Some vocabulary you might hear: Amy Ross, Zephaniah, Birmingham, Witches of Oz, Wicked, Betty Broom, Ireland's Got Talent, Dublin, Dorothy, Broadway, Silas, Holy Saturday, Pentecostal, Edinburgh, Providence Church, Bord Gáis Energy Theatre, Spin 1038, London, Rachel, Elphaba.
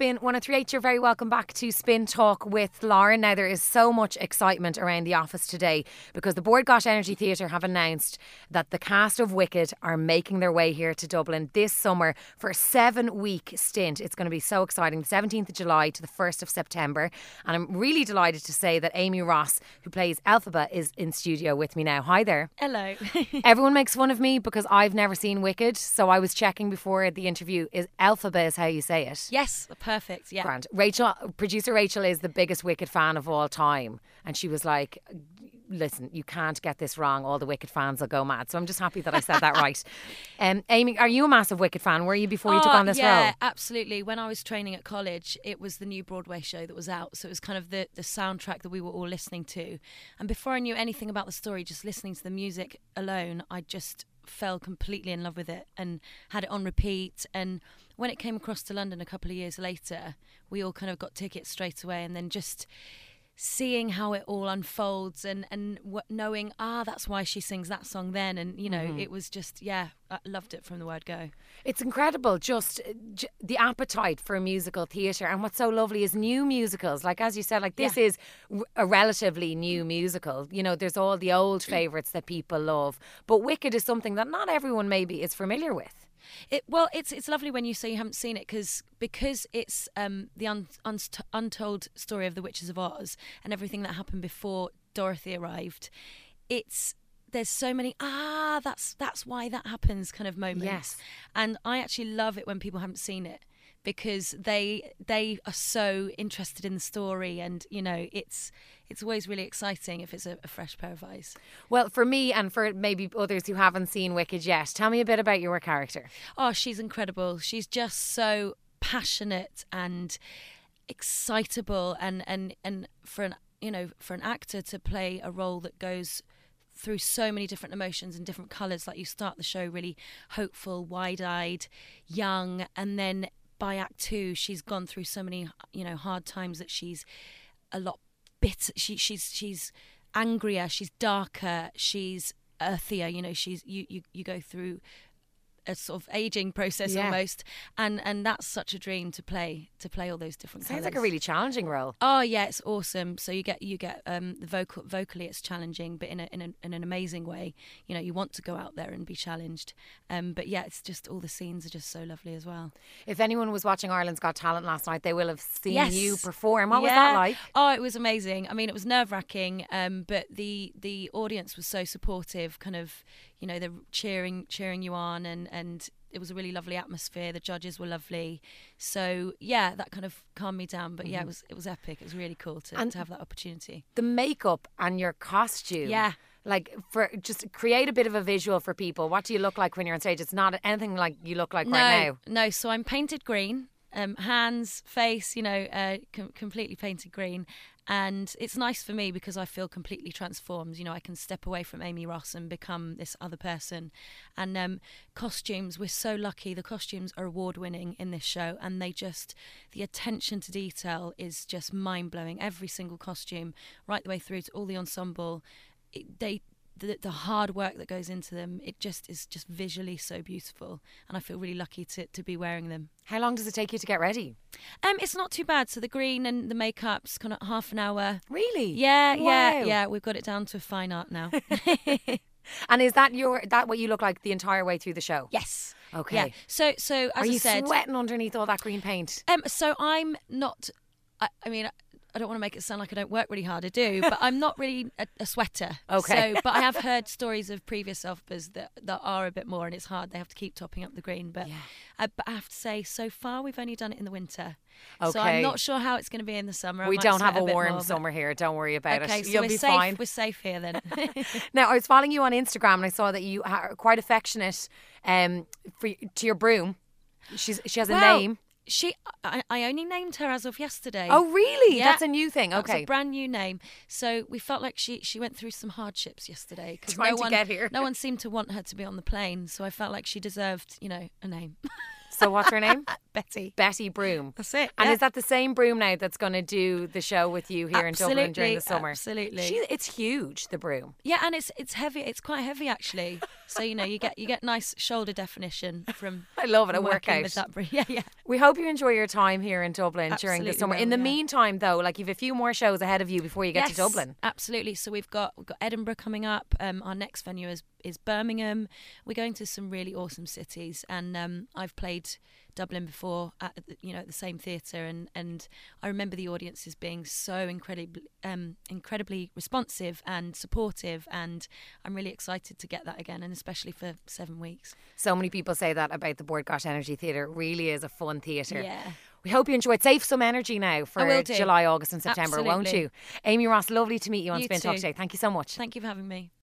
Spin 1038. You're very welcome back to Spin Talk with Lauren. Now, there is so much excitement around the office today because the Bord Gáis Energy Theatre have announced that the cast of Wicked are making their way here to Dublin this summer for a 7-week stint. It's going to be so exciting, the 17th of July to the 1st of September. And I'm really delighted to say that Amy Ross, who plays Elphaba, is in studio with me now. Hi there. Hello. Everyone makes fun of me because I've never seen Wicked, so I was checking before the interview. Is Elphaba is how you say it? Yes, perfect. Yeah. Grand. Rachel, producer Rachel, is the biggest Wicked fan of all time, and she was like, listen, you can't get this wrong, all the Wicked fans will go mad. So I'm just happy that I said that right. Amy, are you a massive Wicked fan? Were you before you took on this role? Yeah, absolutely. When I was training at college, it was the new Broadway show that was out, so it was kind of the soundtrack that we were all listening to. And before I knew anything about the story, just listening to the music alone, I just fell completely in love with it and had it on repeat. And when it came across to London a couple of years later, we all kind of got tickets straight away, and then just seeing how it all unfolds and knowing, that's why she sings that song then. And, you know, It was just, I loved it from the word go. It's incredible, just the appetite for musical theatre. And what's so lovely is new musicals. Like, as you said, like this is a relatively new musical. You know, there's all the old favourites that people love. But Wicked is something that not everyone maybe is familiar with. It's lovely when you say you haven't seen it because it's the untold story of the Witches of Oz and everything that happened before Dorothy arrived. There's so many that's why that happens kind of moments. Yes. And I actually love it when people haven't seen it because they are so interested in the story, and you know it's always really exciting if it's a fresh pair of eyes. Well, for me and for maybe others who haven't seen Wicked yet, tell me a bit about your character. Oh, she's incredible. She's just so passionate and excitable, and for an actor to play a role that goes through so many different emotions and different colours. Like, you start the show really hopeful, wide-eyed, young, and then by Act 2, she's gone through so many, hard times that she's a lot bitter. She's angrier. She's darker. She's earthier. You go through a sort of aging process almost, and that's such a dream to play all those different colours. Sounds like a really challenging role. Oh yeah, it's awesome. So you get vocally it's challenging, but in an amazing way. You know, you want to go out there and be challenged. But yeah, it's just all the scenes are just so lovely as well. If anyone was watching Ireland's Got Talent last night, they will have seen you perform. What was that like? Oh, it was amazing. I mean, it was nerve wracking, but the audience was so supportive. Kind of, they're cheering you on, and it was a really lovely atmosphere. The judges were lovely, so that kind of calmed me down. But it was epic. It was really cool to have that opportunity. The makeup and your costume, just create a bit of a visual for people. What do you look like when you're on stage? It's not anything like you look like right now. No, so I'm painted green, hands, face, completely painted green. And it's nice for me because I feel completely transformed. I can step away from Amy Ross and become this other person. And costumes, we're so lucky. The costumes are award-winning in this show, and the attention to detail is just mind-blowing. Every single costume, right the way through to all the ensemble, the hard work that goes into them, it just is just visually so beautiful. And I feel really lucky to be wearing them. How long does it take you to get ready? It's not too bad. So the green and the makeup's kind of half an hour. Really? Yeah, wow. Yeah. We've got it down to a fine art now. And is that what you look like the entire way through the show? Yes. Okay. Yeah. So as I said, are you sweating underneath all that green paint? So I'm not. I don't want to make it sound like I don't work really hard. I do, but I'm not really a sweater. Okay. So, but I have heard stories of previous Elphabas that are a bit more, and it's hard. They have to keep topping up the green. But, but I have to say, so far we've only done it in the winter. Okay. So I'm not sure how it's going to be in the summer. We don't have a warm summer here. Don't worry about it. You'll be fine. We're safe here then. Now, I was following you on Instagram, and I saw that you are quite affectionate to your broom. She has a name. I only named her as of yesterday. Oh, really? Yeah. That's a new thing. Okay. It's a brand new name. So we felt like she went through some hardships yesterday. Trying to get here. No one seemed to want her to be on the plane. So I felt like she deserved, a name. So what's her name? Betty. Betty Broom. That's it. Yeah. And is that the same Broom now that's going to do the show with you here in Dublin during the summer? Absolutely. It's huge, the Broom. Yeah, and it's heavy. It's quite heavy actually. So you get nice shoulder definition from. I love it. A workout with that Broom. Yeah, yeah. We hope you enjoy your time here in Dublin during the summer. In the meantime, though, like you've a few more shows ahead of you before you get to Dublin. Absolutely. So we've got Edinburgh coming up. Our next venue is Birmingham. We're going to some really awesome cities, and I've played Dublin before at the same theatre, and I remember the audiences being so incredibly responsive and supportive, and I'm really excited to get that again, and especially for 7 weeks. So many people say that about the Bord Gáis Energy Theatre. It really is a fun theatre. Yeah. We hope you enjoyed. Save some energy now for July, August and September. Absolutely. Won't you? Amy Ross, lovely to meet you on Spin Talk today. Thank you so much. Thank you for having me.